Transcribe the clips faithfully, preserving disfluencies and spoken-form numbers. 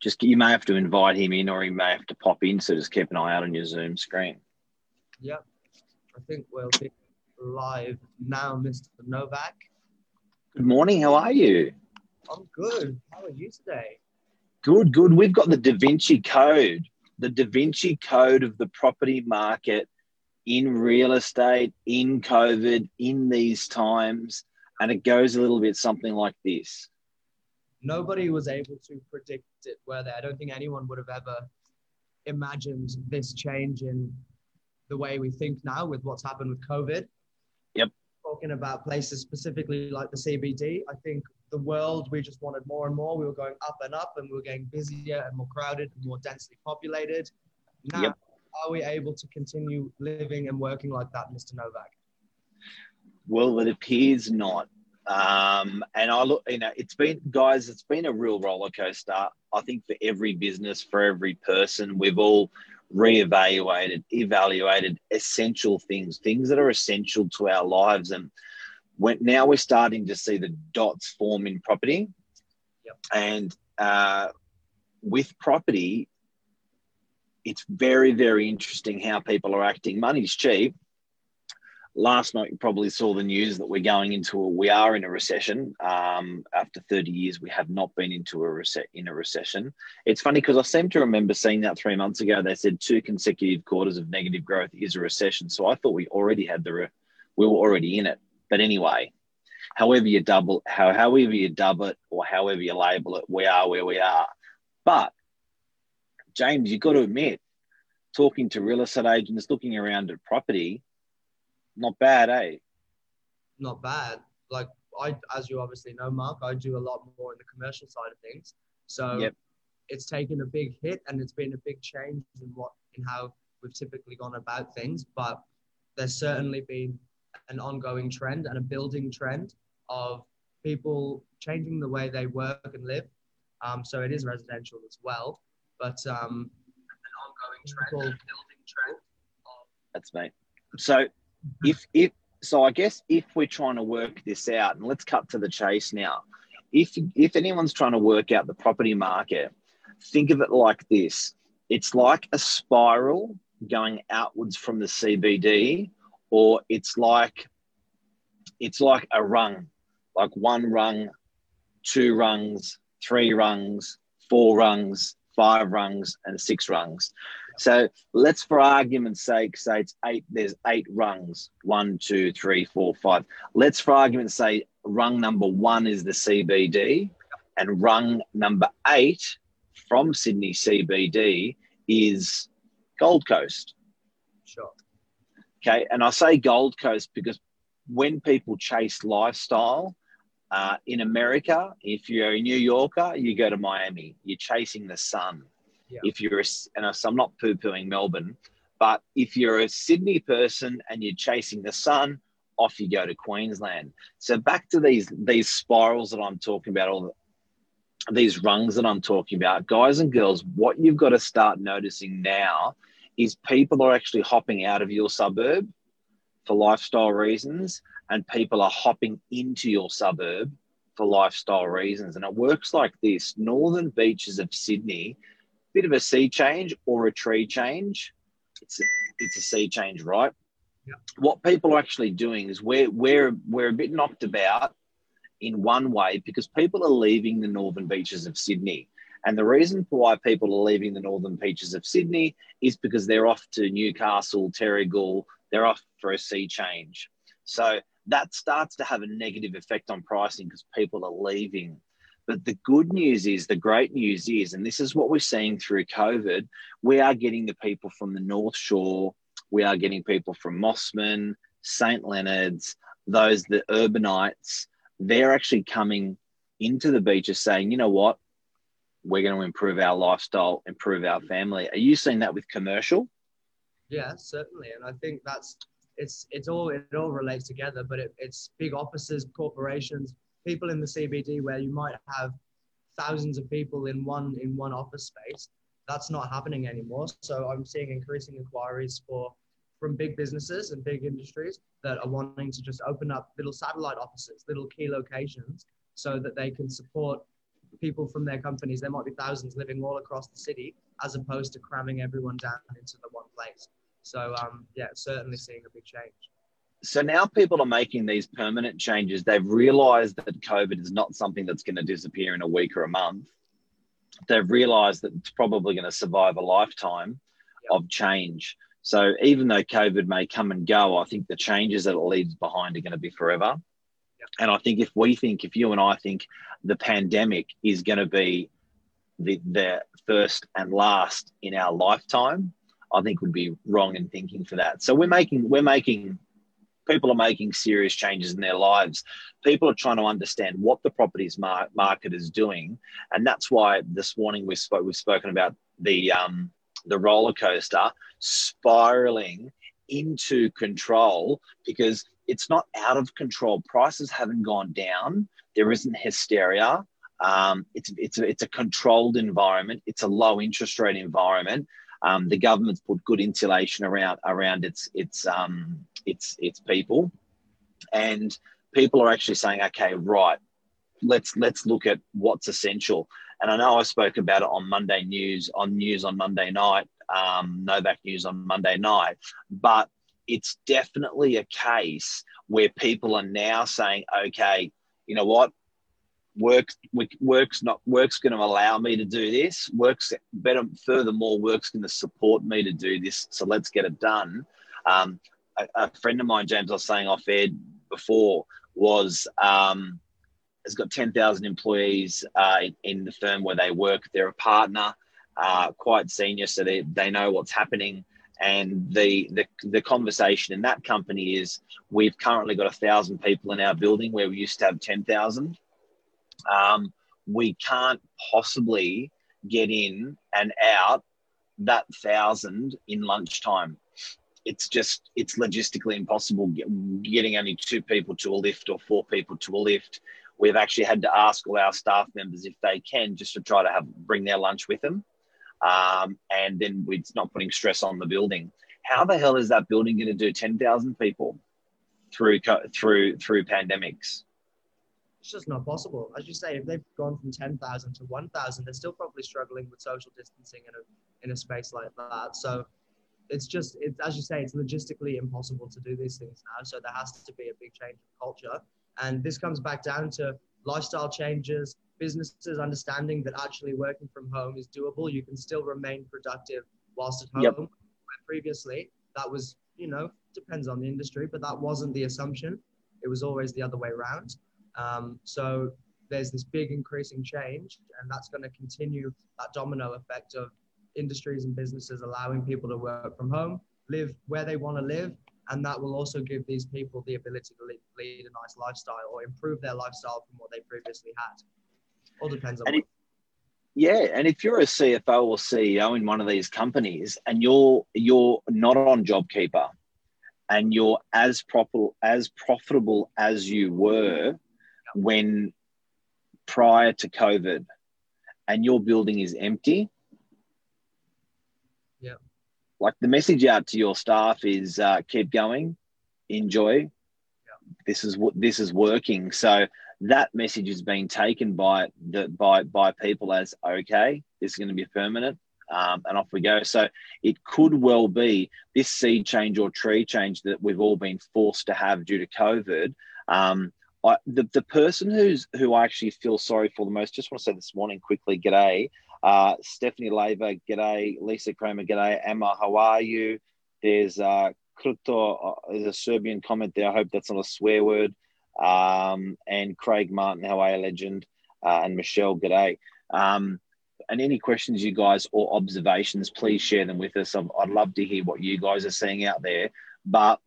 Just you may have to invite him in, or he may have to pop in. So just keep an eye out on your Zoom screen. Yep, I think we'll be live now, Mister Novak. Good morning. How are you? I'm good. How are you today? Good, good. We've got the Da Vinci Code, the Da Vinci Code of the property market in real estate, in COVID, in these times, and it goes a little bit something like this. Nobody was able to predict it, were they? I don't think anyone would have ever imagined this change in the way we think now with what's happened with COVID. Yep. Talking about places specifically like the C B D, I think the world, we just wanted more and more. We were going up and up, and we were getting busier and more crowded and more densely populated. Now, yep. Are we able to continue living and working like that, Mister Novak? Well, it appears not. Um, and I look, you know, it's been, guys, it's been a real roller coaster. I think for every business, for every person, we've all reevaluated, evaluated essential things, things that are essential to our lives. And when, now we're starting to see the dots form in property. Yep. And uh, with property, it's very, very interesting how people are acting. Money's cheap. Last night, you probably saw the news that we're going into a, we are in a recession. Um, after thirty years, we have not been into a rece- in a recession. It's funny because I seem to remember seeing that three months ago. They said two consecutive quarters of negative growth is a recession. So I thought we already had the, re- we were already in it. But anyway, however you double, how, however you dub it or however you label it, we are where we are. But James, you've got to admit, talking to real estate agents, looking around at property, not bad, eh? Not bad. Like, I, as you obviously know, Mark, I do a lot more in the commercial side of things. So yep. It's taken a big hit, and it's been a big change in what, in how we've typically gone about things. But there's certainly been an ongoing trend and a building trend of people changing the way they work and live. Um, so it is residential as well. But um, an ongoing trend, building trend. Of- That's me. So if if so, I guess if we're trying to work this out, and let's cut to the chase now. If if anyone's trying to work out the property market, think of it like this: it's like a spiral going outwards from the C B D, or it's like it's like a rung, like one rung, two rungs, three rungs, four rungs, five rungs, and six rungs. So let's, for argument's sake, say it's eight, there's eight rungs, one, two, three, four, five. Let's, for argument's sake, rung number one is the C B D, and rung number eight from Sydney C B D is Gold Coast. Sure. Okay, and I say Gold Coast because when people chase lifestyle, Uh, in America, if you're a New Yorker, you go to Miami. You're chasing the sun. Yeah. If you're, a, and I'm not poo-pooing Melbourne, but if you're a Sydney person and you're chasing the sun, off you go to Queensland. So back to these these spirals that I'm talking about, all the, these rungs that I'm talking about, guys and girls. What you've got to start noticing now is people are actually hopping out of your suburb for lifestyle reasons. And people are hopping into your suburb for lifestyle reasons. And it works like this. Northern beaches of Sydney, bit of a sea change or a tree change. It's a, it's a sea change, right? Yeah. What people are actually doing is we're, we're, we're a bit knocked about in one way because people are leaving the northern beaches of Sydney. And the reason for why people are leaving the northern beaches of Sydney is because they're off to Newcastle, Terrigal. They're off for a sea change. So that starts to have a negative effect on pricing because people are leaving. But the good news is, the great news is, and this is what we're seeing through COVID, we are getting the people from the North Shore. We are getting people from Mosman, Saint Leonard's, those, the urbanites. They're actually coming into the beaches saying, you know what, we're going to improve our lifestyle, improve our family. Are you seeing that with commercial? Yeah, certainly. And I think that's, It's it's all it all relates together, but it, it's big offices, corporations, people in the C B D where you might have thousands of people in one in one office space. That's not happening anymore. So I'm seeing increasing inquiries for from big businesses and big industries that are wanting to just open up little satellite offices, little key locations, so that they can support people from their companies. There might be thousands living all across the city, as opposed to cramming everyone down into the one place. So um, yeah, certainly seeing a big change. So now people are making these permanent changes. They've realised that COVID is not something that's going to disappear in a week or a month. They've realised that it's probably going to survive a lifetime yeah. of change. So even though COVID may come and go, I think the changes that it leaves behind are going to be forever. Yeah. And I think if we think, if you and I think the pandemic is going to be the, the first and last in our lifetime, I think would be wrong in thinking for that. So we're making, we're making... people are making serious changes in their lives. People are trying to understand what the properties mar- market is doing. And that's why this morning we've, sp- we've spoken about the, um, the roller coaster spiraling into control, because it's not out of control. Prices haven't gone down. There isn't hysteria. Um, it's, it's, a, it's a controlled environment. It's a low interest rate environment. Um, the government's put good insulation around around its its um, its its people, and people are actually saying, okay, right, let's let's look at what's essential. And I know I spoke about it on Monday news on news on Monday night, um, Novak News on Monday night, but it's definitely a case where people are now saying, okay, you know what, Work, work's not work's going to allow me to do this. Work's better. Furthermore, work's going to support me to do this. So let's get it done. Um, a, a friend of mine, James, I was saying off air before, was um, has got ten thousand employees uh, in, in the firm where they work. They're a partner, uh, quite senior, so they they know what's happening. And the, the the conversation in that company is, we've currently got a thousand people in our building where we used to have ten thousand. Um, we can't possibly get in and out that thousand in lunchtime. It's just, it's logistically impossible get, getting only two people to a lift or four people to a lift. We've actually had to ask all our staff members if they can, just to try to have, bring their lunch with them. Um, and then it's not putting stress on the building. How the hell is that building going to do ten thousand people through, through, through pandemics? It's just not possible. As you say, if they've gone from ten thousand to one thousand, they're still probably struggling with social distancing in a in a space like that. So it's just, it's, as you say, it's logistically impossible to do these things now. So there has to be a big change in culture. And this comes back down to lifestyle changes, businesses understanding that actually working from home is doable. You can still remain productive whilst at home. Yep. Where previously, that was, you know, depends on the industry, but that wasn't the assumption. It was always the other way around. Um, so there's this big increasing change, and that's going to continue that domino effect of industries and businesses allowing people to work from home, live where they want to live. And that will also give these people the ability to lead, lead a nice lifestyle or improve their lifestyle from what they previously had. All depends on. And if, yeah. And if you're a C F O or C E O in one of these companies and you're, you're not on JobKeeper and you're as proper, as profitable as you were when prior to COVID, and your building is empty, yeah, like the message out to your staff is uh, keep going, enjoy. Yeah. This is what this is working. So that message is being taken by the by by people as okay, this is going to be permanent, um, and off we go. So it could well be this seed change or tree change that we've all been forced to have due to COVID. Um, I, the, the person who's who I actually feel sorry for the most, just want to say this morning quickly, g'day, uh, Stephanie Laver, g'day, Lisa Kramer, g'day, Emma, how are you? There's uh, Kruto, uh, there's a Serbian comment there, I hope that's not a swear word, um, and Craig Martin, how are you, legend, uh, and Michelle, g'day. Um, and any questions you guys or observations, please share them with us. I've, I'd love to hear what you guys are seeing out there. But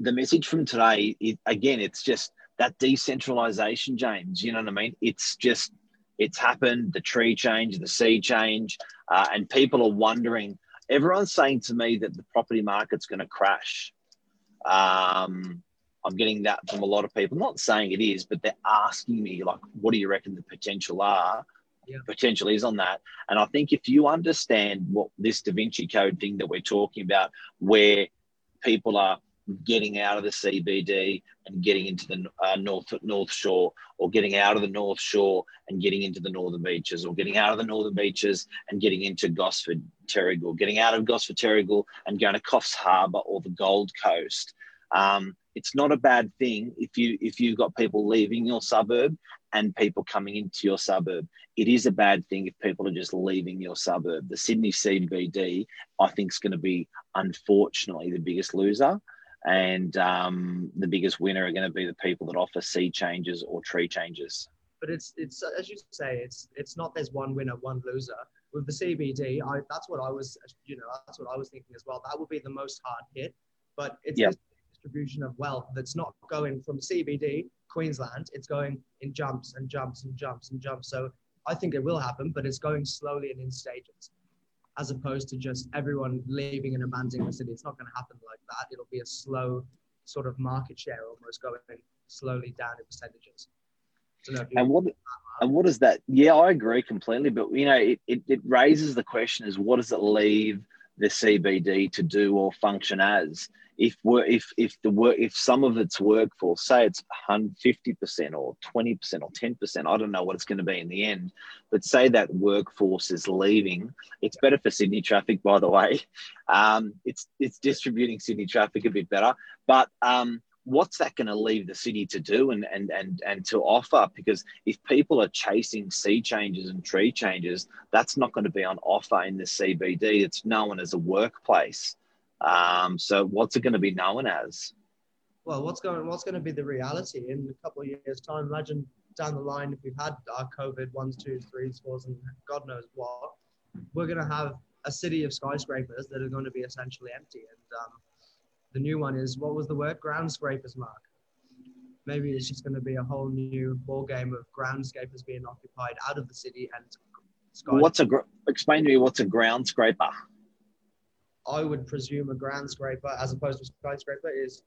the message from today, it, again, it's just, that decentralization, James, you know what I mean? It's just, it's happened, the tree change, the seed change, uh, and people are wondering, everyone's saying to me that the property market's going to crash. Um, I'm getting that from a lot of people, not saying it is, but they're asking me, like, what do you reckon the potential are, yeah. potential is on that? And I think if you understand what this Da Vinci Code thing that we're talking about, where people are getting out of the C B D and getting into the uh, north north shore, or getting out of the north shore and getting into the northern beaches, or getting out of the northern beaches and getting into Gosford, Terrigal, getting out of Gosford, Terrigal and going to Coffs Harbour or the Gold Coast. Um, it's not a bad thing if you if you've got people leaving your suburb and people coming into your suburb. It is a bad thing if people are just leaving your suburb. The Sydney C B D, I think, is going to be, unfortunately, the biggest loser. And um, the biggest winner are going to be the people that offer sea changes or tree changes. But it's, it's as you say, it's it's not there's one winner, one loser. With the C B D, I, that's what I was, you know, that's what I was thinking as well. That would be the most hard hit. But it's yep. this distribution of wealth that's not going from C B D, Queensland. It's going in jumps and jumps and jumps and jumps. So I think it will happen, but it's going slowly and in stages, as opposed to just everyone leaving and abandoning the city. It's not going to happen like that. It'll be a slow sort of market share almost going slowly down in percentages. I don't know if you and what and what is that? Yeah, I agree completely. But, you know, it, it, it raises the question is what does it leave the C B D to do or function as? If we're, if if the work if some of its workforce, say it's fifty percent or twenty percent or ten percent, I don't know what it's going to be in the end, but say that workforce is leaving. It's better for Sydney traffic, by the way. Um, it's it's distributing Sydney traffic a bit better. But um, what's that going to leave the city to do and and and and to offer? Because if people are chasing sea changes and tree changes, that's not going to be on offer in the C B D. It's known as a workplace. Um, so what's it going to be known as? Well, what's going what's going to be the reality in a couple of years' time? Imagine down the line, if we've had our COVID ones, twos, threes, fours, and God knows what, we're going to have a city of skyscrapers that are going to be essentially empty. And um, the new one is, what was the word? Ground scrapers, Mark. Maybe it's just going to be a whole new ball game of groundscapers being occupied out of the city. And skyscrapers. What's a gr- explain to me what's a ground scraper? I would presume a ground scraper, as opposed to a skyscraper, is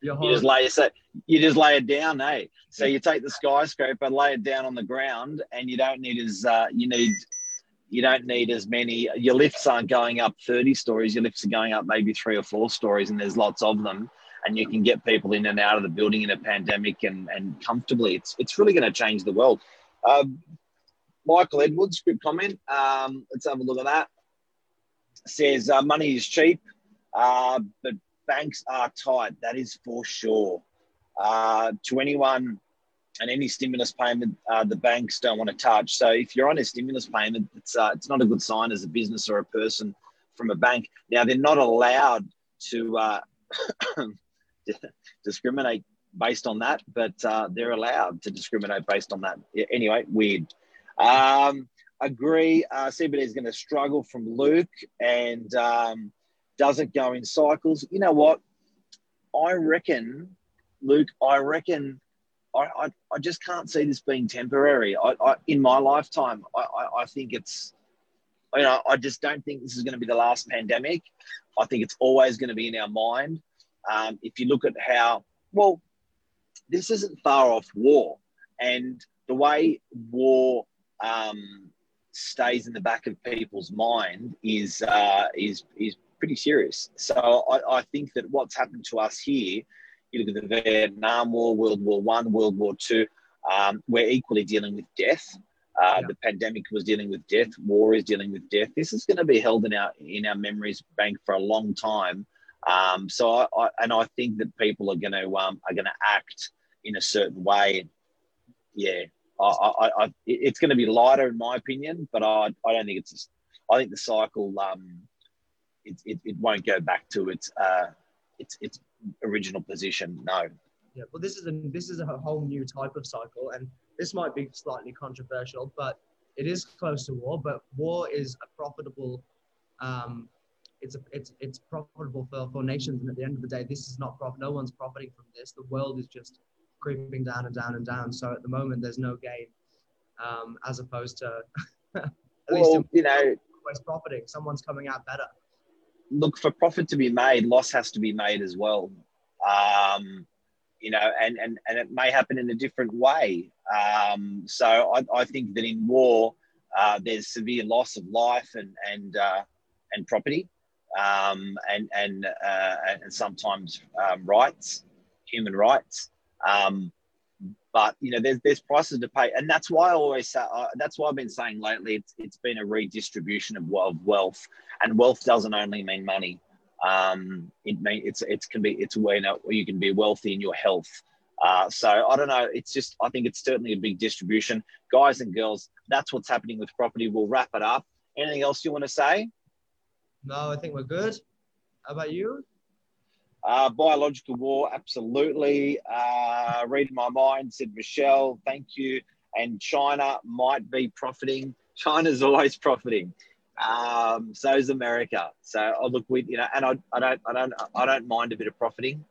your whole... You just lay so you just lay it down, eh? So you take the skyscraper, lay it down on the ground, and you don't need as uh, you need you don't need as many. Your lifts aren't going up thirty stories. Your lifts are going up maybe three or four stories, and there's lots of them, and you can get people in and out of the building in a pandemic and and comfortably. It's it's really going to change the world. Um, Michael Edwards, good comment. Um, let's have a look at that. Says uh, money is cheap, uh, but banks are tight. That is for sure. Uh, to anyone and any stimulus payment, uh, the banks don't want to touch. So if you're on a stimulus payment, it's uh, it's not a good sign as a business or a person from a bank. Now, they're not allowed to uh, discriminate based on that, but uh, they're allowed to discriminate based on that. Anyway, weird. Um Agree. Uh, C B D is going to struggle from Luke and um, doesn't go in cycles. You know what? I reckon, Luke, I reckon I, I, I just can't see this being temporary. I, I in my lifetime, I, I, I think it's, you know, I just don't think this is going to be the last pandemic. I think it's always going to be in our mind. Um, if you look at how, well, this isn't far off war, and the way war um stays in the back of people's mind is uh, is is pretty serious. So I, I think that what's happened to us here, you look at the Vietnam War, World War One, World War Two, um, we're equally dealing with death. Uh, yeah. The pandemic was dealing with death. War is dealing with death. This is going to be held in our in our memories bank for a long time. Um, so I, I and I think that people are going to um, are going to act in a certain way. Yeah. I, I, I, it's going to be lighter, in my opinion, but I, I don't think it's. I think the cycle, um, it, it, it won't go back to its, uh, its, its original position. No. Yeah. Well, this is a this is a whole new type of cycle, and this might be slightly controversial, but it is close to war. But war is a profitable. Um, it's a, it's it's profitable for, for nations, and at the end of the day, this is not profit. No one's profiting from this. The world is just creeping down and down and down. So at the moment, there's no gain, um, as opposed to at well, least you know, always profiting. Someone's coming out better. Look, for profit to be made, loss has to be made as well. Um, you know, and, and, and it may happen in a different way. Um, so I, I think that in war, uh, there's severe loss of life and and uh, and property. um, and and uh, and sometimes um, rights, human rights. Um, but you know, there's there's prices to pay, and that's why I always say uh, that's why I've been saying lately. It's it's been a redistribution of, of wealth, and wealth doesn't only mean money. Um, it mean it's it can be it's where you can be wealthy in your health. Uh, so I don't know. It's just, I think it's certainly a big distribution. Guys and girls, that's what's happening with property. We'll wrap it up. Anything else you want to say? No, I think we're good. How about you? Uh, biological war, absolutely. Uh, read my mind, said Michelle. Thank you. And China might be profiting. China's always profiting. Um, so is America. So oh, look, we you know, and I, I don't, I don't, I don't mind a bit of profiting.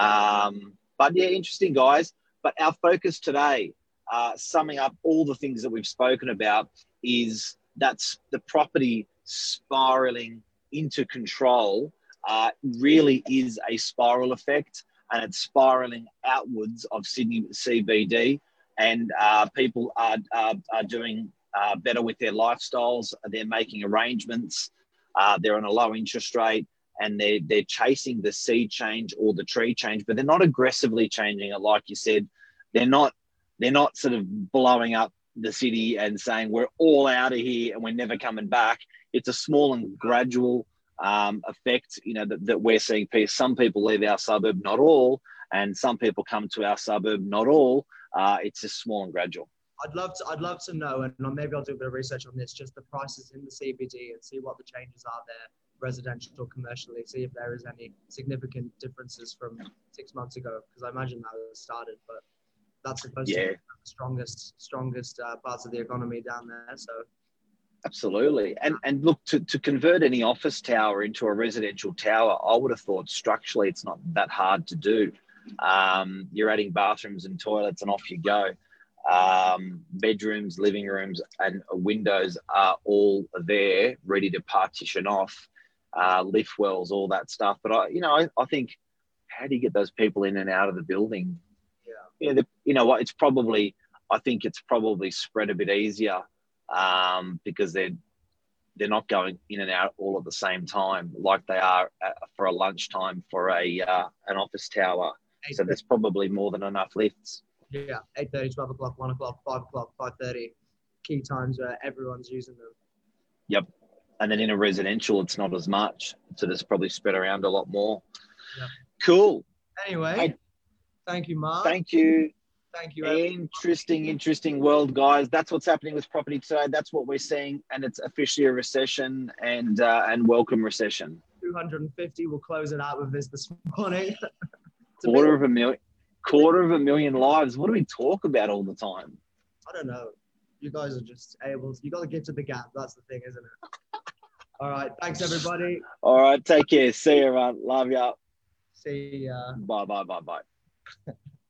Um, But yeah, interesting, guys. But our focus today, uh, summing up all the things that we've spoken about, is that's the property spiraling into control uh, really is a spiral effect, and it's spiraling outwards of Sydney C B D, and uh, people are, are, are doing uh, better with their lifestyles. They're making arrangements. Uh, they're on a low interest rate. And they're, they're chasing the seed change or the tree change, but they're not aggressively changing it. Like you said, they're not, they're not sort of blowing up the city and saying, we're all out of here and we're never coming back. It's a small and gradual um, effect, you know, that, that we're seeing. Some people leave our suburb, not all, and some people come to our suburb, not all. Uh, it's just small and gradual. I'd love to, I'd love to know, and maybe I'll do a bit of research on this, just the prices in the C B D and see what the changes are there. Residential, commercially, see if there is any significant differences from six months ago, because I imagine that was started, but that's supposed yeah. to be the strongest, strongest uh, parts of the economy down there. So, absolutely, and and look, to to convert any office tower into a residential tower, I would have thought structurally it's not that hard to do. Um, you're adding bathrooms and toilets, and off you go. Um, bedrooms, living rooms, and windows are all there, ready to partition off. Uh, lift wells, all that stuff. But, I, you know, I, I think, how do you get those people in and out of the building? Yeah. You know, the, you know what, it's probably, I think it's probably spread a bit easier um, because they're, they're not going in and out all at the same time like they are at, for a lunchtime for a uh, an office tower. So there's probably more than enough lifts. Yeah, eight thirty, twelve o'clock, one o'clock, five o'clock, five thirty, key times where everyone's using them. Yep. And then in a residential, it's not as much. So that's probably spread around a lot more. Yep. Cool. Anyway, hey, thank you, Mark. Thank you. Thank you. Everyone. Interesting, interesting world, guys. That's what's happening with property today. That's what we're seeing. And it's officially a recession, and uh, and welcome recession. two hundred fifty, we'll close it out with this this morning. quarter big- of a million, quarter of a million lives. What do we talk about all the time? I don't know. You guys are just able to, you got to get to the gap. That's the thing, isn't it? All right. Thanks, everybody. All right. Take care. See you, everyone. Love ya. See ya. Bye, bye, bye, bye.